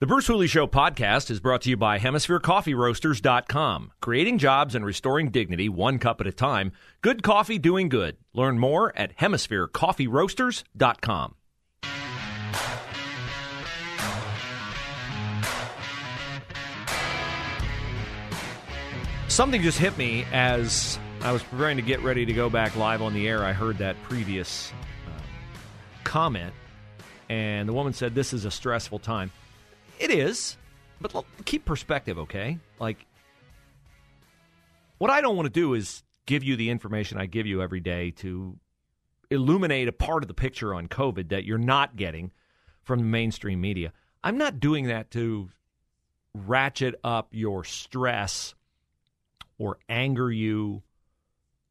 The Bruce Hooley Show podcast is brought to you by HemisphereCoffeeRoasters.com. Creating jobs and restoring dignity one cup at a time. Good coffee doing good. Learn more at HemisphereCoffeeRoasters.com. Something just hit me as I was preparing to get ready to go back live on the air. I heard that previous comment, and the woman said, "This is a stressful time." It is, but keep perspective, okay? Like, what I don't want to do is give you the information I give you every day to illuminate a part of the picture on COVID that you're not getting from the mainstream media. I'm not doing that to ratchet up your stress or anger you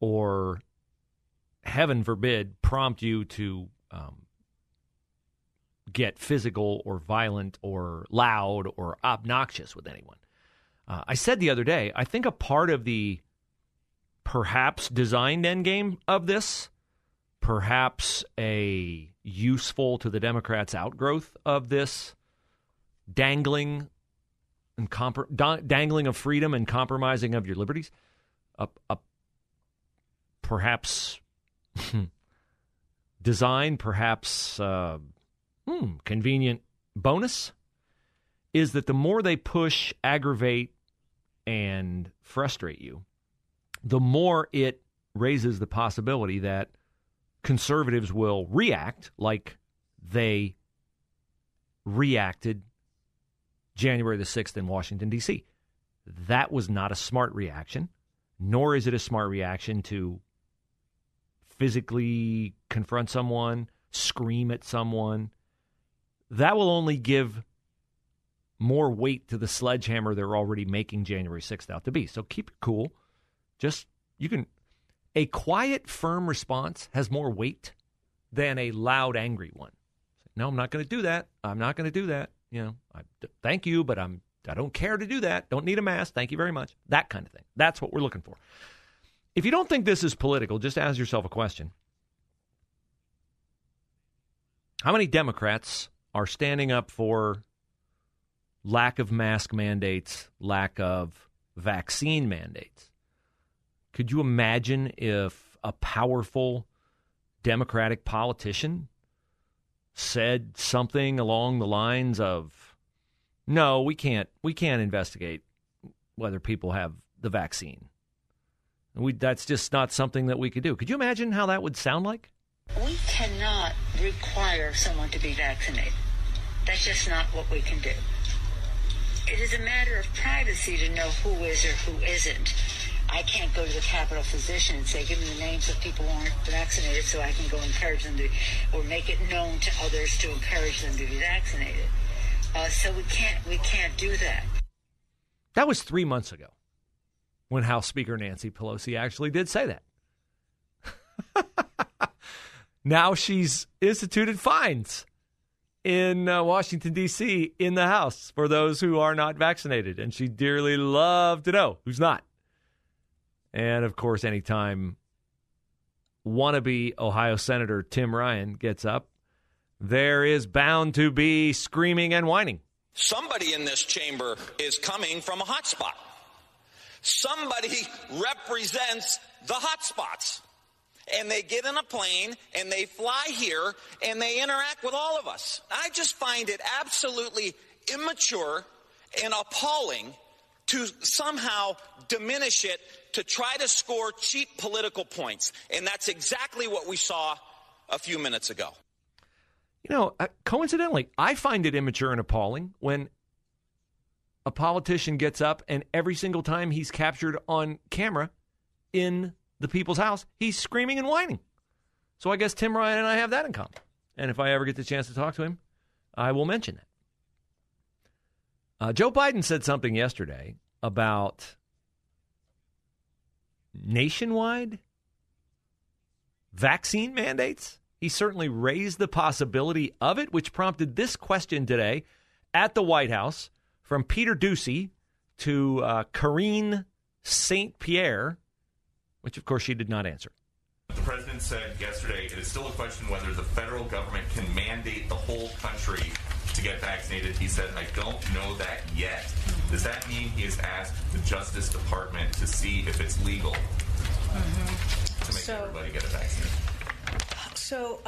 or, heaven forbid, prompt you to get physical or violent or loud or obnoxious with anyone. I said the other day, I think a part of the perhaps designed endgame of this, perhaps a useful to the Democrats outgrowth of this dangling and dangling of freedom and compromising of your liberties, perhaps design, perhaps convenient bonus is that the more they push, aggravate, and frustrate you, the more it raises the possibility that conservatives will react like they reacted January the 6th in Washington, D.C. That was not a smart reaction, nor is it a smart reaction to physically confront someone, scream at someone. That will only give more weight to the sledgehammer they're already making January 6th out to be. So keep it cool. A quiet, firm response has more weight than a loud, angry one. No, I'm not going to do that. I'm not going to do that. You know, thank you, but I don't care to do that. Don't need a mask. Thank you very much. That kind of thing. That's what we're looking for. If you don't think this is political, just ask yourself a question. How many Democrats are standing up for lack of mask mandates, lack of vaccine mandates? Could you imagine if a powerful Democratic politician said something along the lines of, "No, we can't investigate whether people have the vaccine. That's just not something that we could do." Could you imagine how that would sound like? We cannot require someone to be vaccinated. That's just not what we can do. It is a matter of privacy to know who is or who isn't. I can't go to the Capitol physician and say, "Give me the names of people who aren't vaccinated so I can go encourage them to, or make it known to others to encourage them to be vaccinated." So we can't do that. That was 3 months ago when House Speaker Nancy Pelosi actually did say that. Now she's instituted fines in Washington, D.C. in the House for those who are not vaccinated. And she'd dearly love to know who's not. And, of course, anytime wannabe Ohio Senator Tim Ryan gets up, there is bound to be screaming and whining. Somebody in this chamber is coming from a hot spot. Somebody represents the hot spots. And they get in a plane, and they fly here, and they interact with all of us. I just find it absolutely immature and appalling to somehow diminish it to try to score cheap political points. And that's exactly what we saw a few minutes ago. You know, coincidentally, I find it immature and appalling when a politician gets up, and every single time he's captured on camera in the People's House, he's screaming and whining. So I guess Tim Ryan and I have that in common. And if I ever get the chance to talk to him, I will mention that. Joe Biden said something yesterday about nationwide vaccine mandates. He certainly raised the possibility of it, which prompted this question today at the White House from Peter Ducey to Karine St. Pierre, which, of course, she did not answer. The president said yesterday, it is still a question whether the federal government can mandate the whole country to get vaccinated. He said, I don't know that yet. Does that mean he has asked the Justice Department to see if it's legal to make everybody get a vaccine? So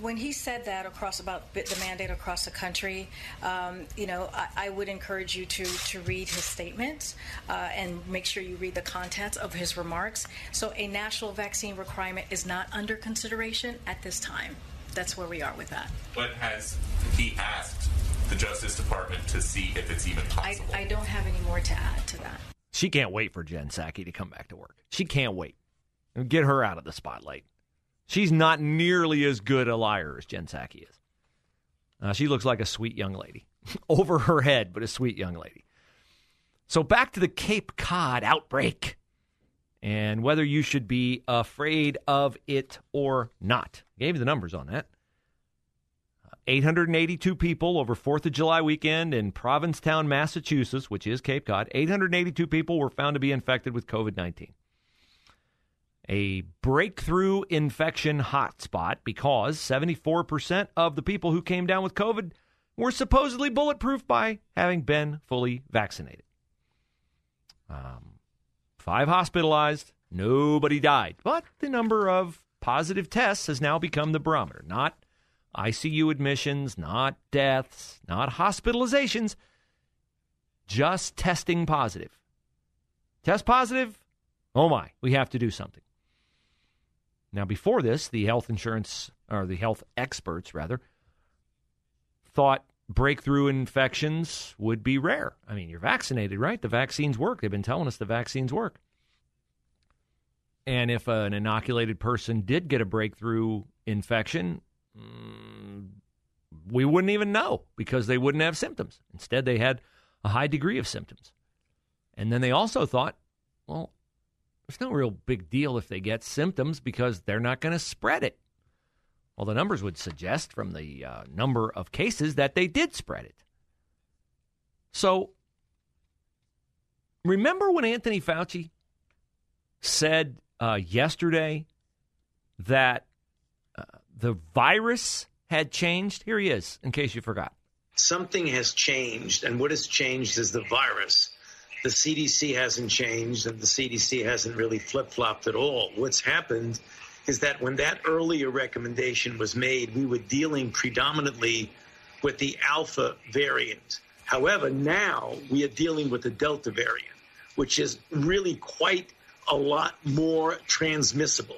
when he said that across about the mandate across the country, I would encourage you to read his statement and make sure you read the contents of his remarks. So a national vaccine requirement is not under consideration at this time. That's where we are with that. But has he asked the Justice Department to see if it's even possible? I don't have any more to add to that. She can't wait for Jen Psaki to come back to work. She can't wait. Get her out of the spotlight. She's not nearly as good a liar as Jen Psaki is. She looks like a sweet young lady. Over her head, but a sweet young lady. So back to the Cape Cod outbreak and whether you should be afraid of it or not. Gave you the numbers on that. 882 people over 4th of July weekend in Provincetown, Massachusetts, which is Cape Cod. 882 people were found to be infected with COVID-19. A breakthrough infection hotspot because 74% of the people who came down with COVID were supposedly bulletproof by having been fully vaccinated. 5 hospitalized, nobody died. But the number of positive tests has now become the barometer. Not ICU admissions, not deaths, not hospitalizations, just testing positive. Test positive, oh my, we have to do something. Now, before this, the health experts thought breakthrough infections would be rare. I mean, you're vaccinated, right? The vaccines work. They've been telling us the vaccines work. And if an inoculated person did get a breakthrough infection, we wouldn't even know because they wouldn't have symptoms. Instead, they had a high degree of symptoms. And then they also thought, well, it's no real big deal if they get symptoms because they're not going to spread it. Well, the numbers would suggest from the number of cases that they did spread it. So remember when Anthony Fauci said yesterday that the virus had changed? Here he is, in case you forgot. Something has changed, and what has changed is the virus. The CDC hasn't changed, and the CDC hasn't really flip-flopped at all. What's happened is that when that earlier recommendation was made, we were dealing predominantly with the alpha variant. However, now we are dealing with the delta variant, which is really quite a lot more transmissible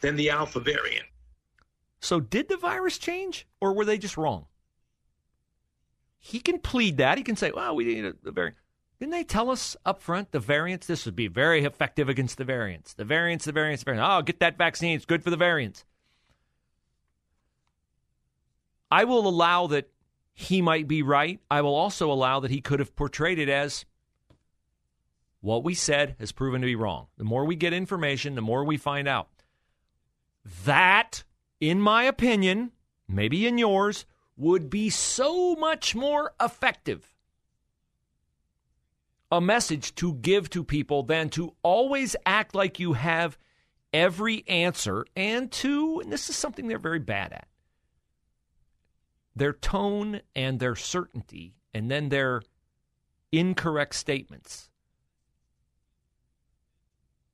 than the alpha variant. So did the virus change, or were they just wrong? He can plead that. He can say, well, we need a variant. Didn't they tell us up front the variants? This would be very effective against the variants. The variants. Oh, get that vaccine. It's good for the variants. I will allow that he might be right. I will also allow that he could have portrayed it as what we said has proven to be wrong. The more we get information, the more we find out. That, in my opinion, maybe in yours, would be so much more effective a message to give to people than to always act like you have every answer and this is something they're very bad at, their tone and their certainty and then their incorrect statements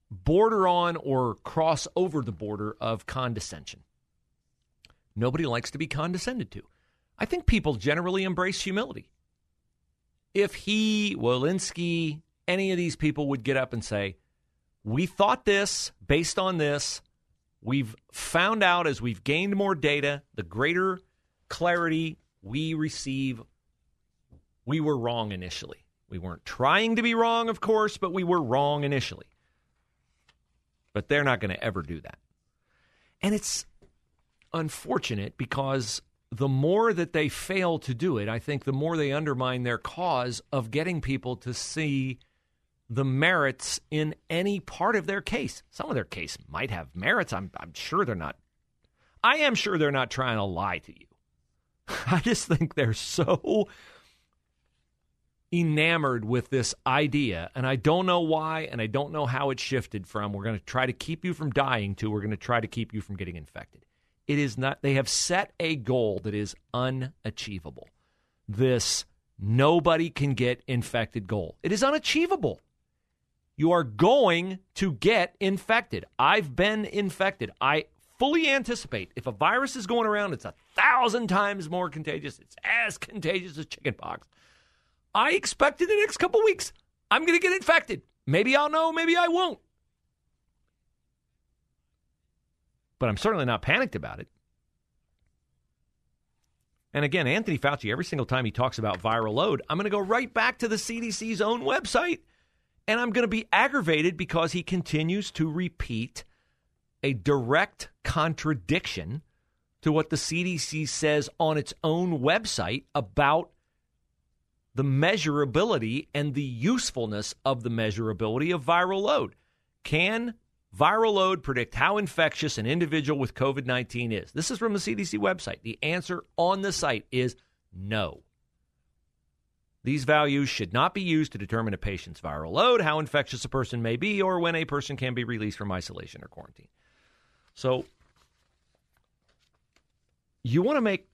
border on or cross over the border of condescension. Nobody likes to be condescended to. I think people generally embrace humility. If he, Walensky, any of these people would get up and say, we thought this based on this. We've found out as we've gained more data, the greater clarity we receive, we were wrong initially. We weren't trying to be wrong, of course, but we were wrong initially. But they're not going to ever do that. And it's unfortunate because the more that they fail to do it, I think the more they undermine their cause of getting people to see the merits in any part of their case. Some of their case might have merits. I'm sure they're not. I am sure they're not trying to lie to you. I just think they're so enamored with this idea, and I don't know why, and I don't know how it shifted from we're going to try to keep you from dying to we're going to try to keep you from getting infected. It is not. They have set a goal that is unachievable. This nobody can get infected goal. It is unachievable. You are going to get infected. I've been infected. I fully anticipate if a virus is going around, it's 1,000 times more contagious. It's as contagious as chickenpox. I expect in the next couple weeks, I'm going to get infected. Maybe I'll know, maybe I won't. But I'm certainly not panicked about it. And again, Anthony Fauci, every single time he talks about viral load, I'm going to go right back to the CDC's own website, and I'm going to be aggravated because he continues to repeat a direct contradiction to what the CDC says on its own website about the measurability and the usefulness of the measurability of viral load. Can viral load predict how infectious an individual with COVID-19 is? This is from the CDC website. The answer on the site is no. These values should not be used to determine a patient's viral load, how infectious a person may be, or when a person can be released from isolation or quarantine. So you want to make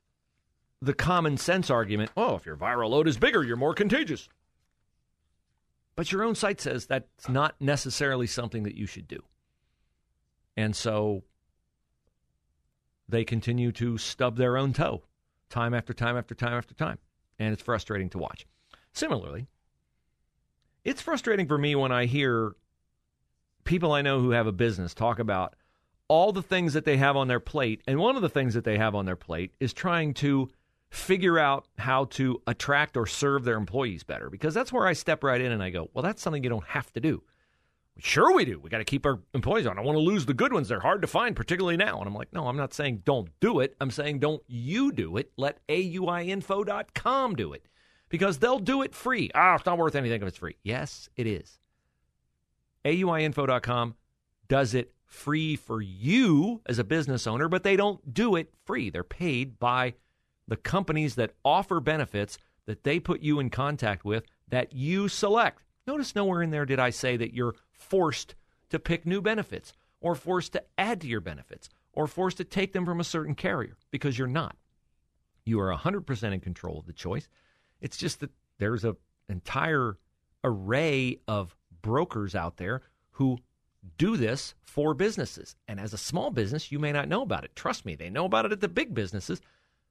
the common sense argument, oh, if your viral load is bigger, you're more contagious. But your own site says that's not necessarily something that you should do. And so they continue to stub their own toe time after time after time after time. And it's frustrating to watch. Similarly, it's frustrating for me when I hear people I know who have a business talk about all the things that they have on their plate. And one of the things that they have on their plate is trying to figure out how to attract or serve their employees better, because that's where I step right in and I go, well, that's something you don't have to do. Sure we do. We got to keep our employees on. I want to lose the good ones. They're hard to find, particularly now. And I'm like, no, I'm not saying don't do it. I'm saying don't you do it. Let AUIinfo.com do it, because they'll do it free. It's not worth anything if it's free. Yes, it is. AUIinfo.com does it free for you as a business owner, but they don't do it free. They're paid by the companies that offer benefits that they put you in contact with that you select. Notice nowhere in there did I say that you're forced to pick new benefits or forced to add to your benefits or forced to take them from a certain carrier, because you're not. You are 100% in control of the choice. It's just that there's an entire array of brokers out there who do this for businesses. And as a small business, you may not know about it. Trust me, they know about it at the big businesses.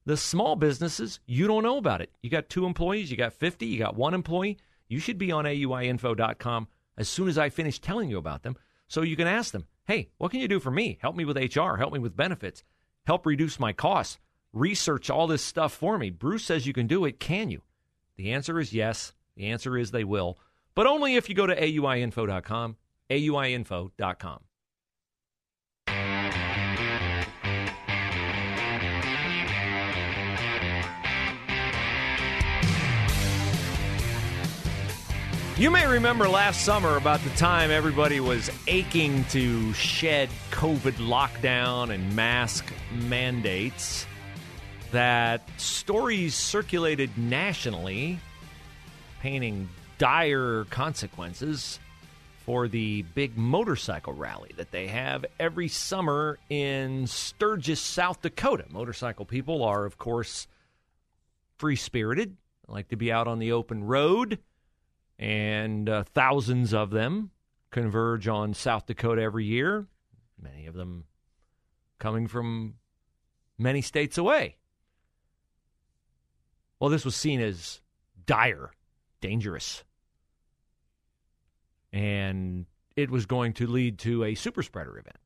The small businesses, you don't know about it. You got 2 employees, you got 50, you got 1 employee. You should be on AUIinfo.com as soon as I finish telling you about them, so you can ask them, hey, what can you do for me? Help me with HR. Help me with benefits. Help reduce my costs. Research all this stuff for me. Bruce says you can do it. Can you? The answer is yes. The answer is they will, but only if you go to AUIinfo.com, AUIinfo.com. You may remember last summer about the time everybody was aching to shed COVID lockdown and mask mandates, that stories circulated nationally painting dire consequences for the big motorcycle rally that they have every summer in Sturgis, South Dakota. Motorcycle people are, of course, free-spirited, like to be out on the open road. And thousands of them converge on South Dakota every year, many of them coming from many states away. Well, this was seen as dire, dangerous, and it was going to lead to a super spreader event.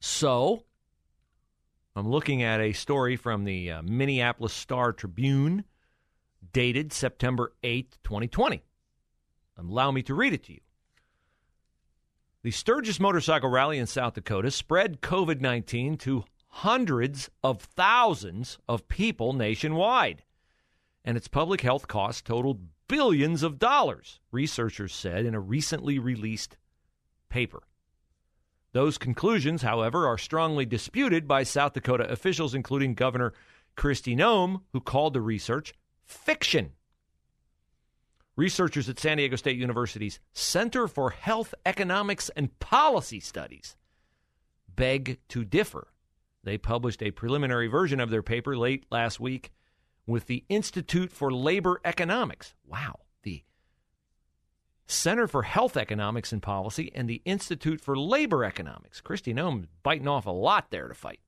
So I'm looking at a story from the Minneapolis Star-Tribune dated September 8th, 2020. Allow me to read it to you. The Sturgis motorcycle rally in South Dakota spread COVID-19 to hundreds of thousands of people nationwide. And its public health costs totaled billions of dollars, researchers said in a recently released paper. Those conclusions, however, are strongly disputed by South Dakota officials, including Governor Kristi Noem, who called the research fiction. Researchers at San Diego State University's Center for Health Economics and Policy Studies beg to differ. They published a preliminary version of their paper late last week with the Institute for Labor Economics. Wow. The Center for Health Economics and Policy and the Institute for Labor Economics. Kristi Noem biting off a lot there to fight.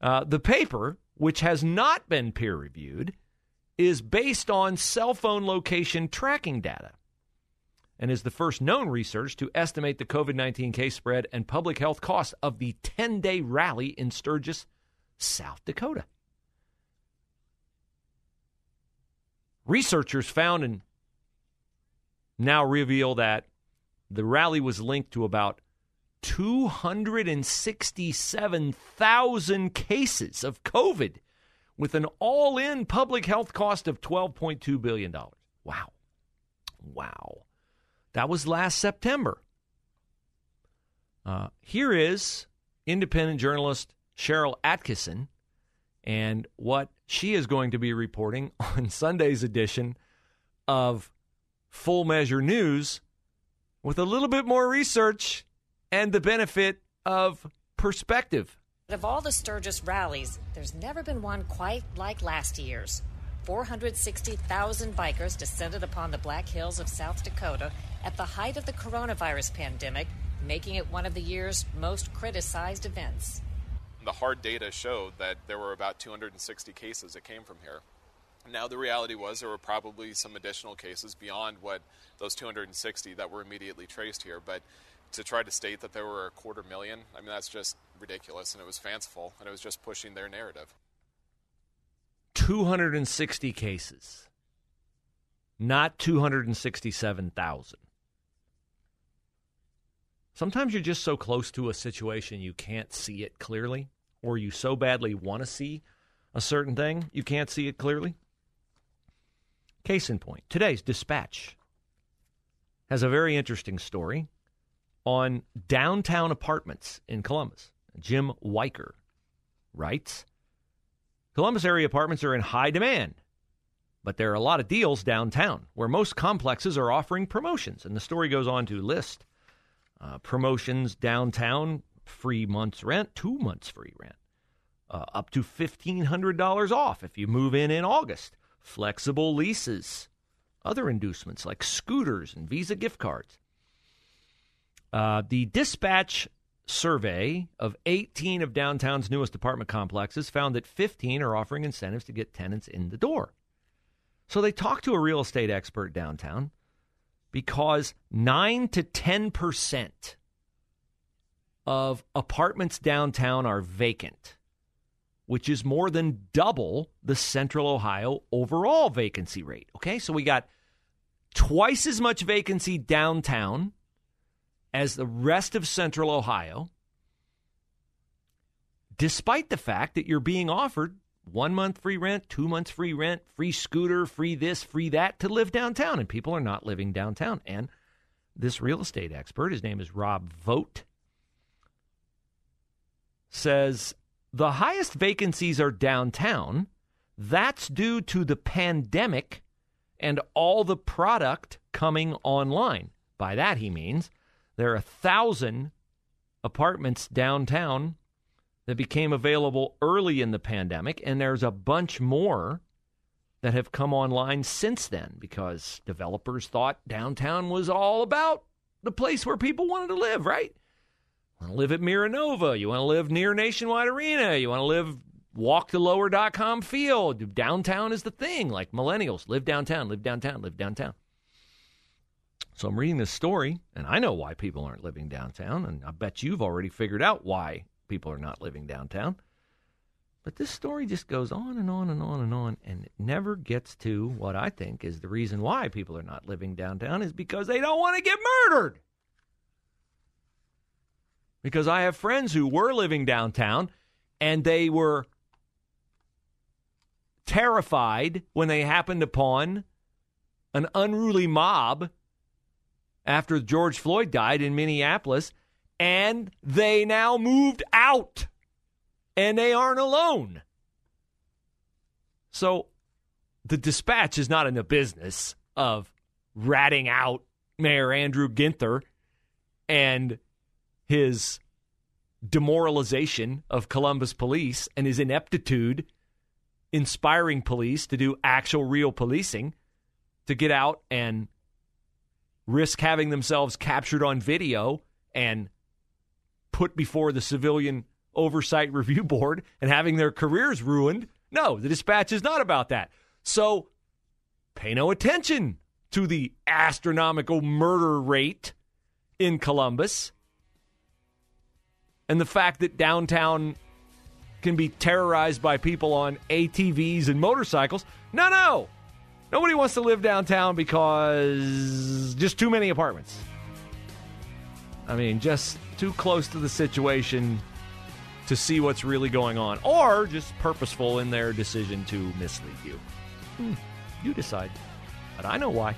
The paper, which has not been peer-reviewed, is based on cell phone location tracking data and is the first known research to estimate the COVID-19 case spread and public health costs of the 10-day rally in Sturgis, South Dakota. Researchers found and now reveal that the rally was linked to about 267,000 cases of COVID with an all-in public health cost of $12.2 billion. Wow. Wow. That was last September. Here is independent journalist Cheryl Atkinson and what she is going to be reporting on Sunday's edition of Full Measure News with a little bit more research and the benefit of perspective. Of all the Sturgis rallies, there's never been one quite like last year's. 460,000 bikers descended upon the Black Hills of South Dakota at the height of the coronavirus pandemic, making it one of the year's most criticized events. The hard data showed that there were about 260 cases that came from here. Now, the reality was there were probably some additional cases beyond what those 260 that were immediately traced here, but to try to state that there were 250,000, I mean, that's just ridiculous, and it was fanciful, and it was just pushing their narrative. 260 cases, not 267,000. Sometimes you're just so close to a situation you can't see it clearly, or you so badly want to see a certain thing you can't see it clearly. Case in point, today's Dispatch has a very interesting story on downtown apartments in Columbus. Jim Weiker writes, Columbus area apartments are in high demand, but there are a lot of deals downtown where most complexes are offering promotions. And the story goes on to list promotions downtown, free month's rent, 2 months free rent, up to $1,500 off if you move in August, flexible leases, other inducements like scooters and Visa gift cards. The Dispatch survey of 18 of downtown's newest apartment complexes found that 15 are offering incentives to get tenants in the door. So they talked to a real estate expert downtown because 9 to 10% of apartments downtown are vacant, which is more than double the Central Ohio overall vacancy rate. Okay, so we got twice as much vacancy downtown as the rest of Central Ohio, despite the fact that you're being offered 1 month free rent, 2 months free rent, free scooter, free this, free that to live downtown. And people are not living downtown. And this real estate expert, his name is Rob Vogt, says the highest vacancies are downtown. That's due to the pandemic and all the product coming online. By that he means there are 1,000 apartments downtown that became available early in the pandemic, and there's a bunch more that have come online since then because developers thought downtown was all about the place where people wanted to live, right? You want to live at Miranova. You want to live near Nationwide Arena. You want to walk the lower.com field. Downtown is the thing, like millennials. Live downtown, live downtown, live downtown. So I'm reading this story, and I know why people aren't living downtown, and I bet you've already figured out why people are not living downtown. But this story just goes on and on and on and on, and it never gets to what I think is the reason why people are not living downtown is because they don't want to get murdered. because I have friends who were living downtown and they were terrified when they happened upon an unruly mob after George Floyd died in Minneapolis, and they now moved out, and they aren't alone. So the Dispatch is not in the business of ratting out Mayor Andrew Ginther and his demoralization of Columbus police and his ineptitude inspiring police to do actual real policing, to get out and risk having themselves captured on video and put before the Civilian Oversight Review Board and having their careers ruined. No, the Dispatch is not about that. So pay no attention to the astronomical murder rate in Columbus and the fact that downtown can be terrorized by people on ATVs and motorcycles. No. Nobody wants to live downtown because just too many apartments. I mean, just too close to the situation to see what's really going on, or just purposeful in their decision to mislead you. You decide, but I know why.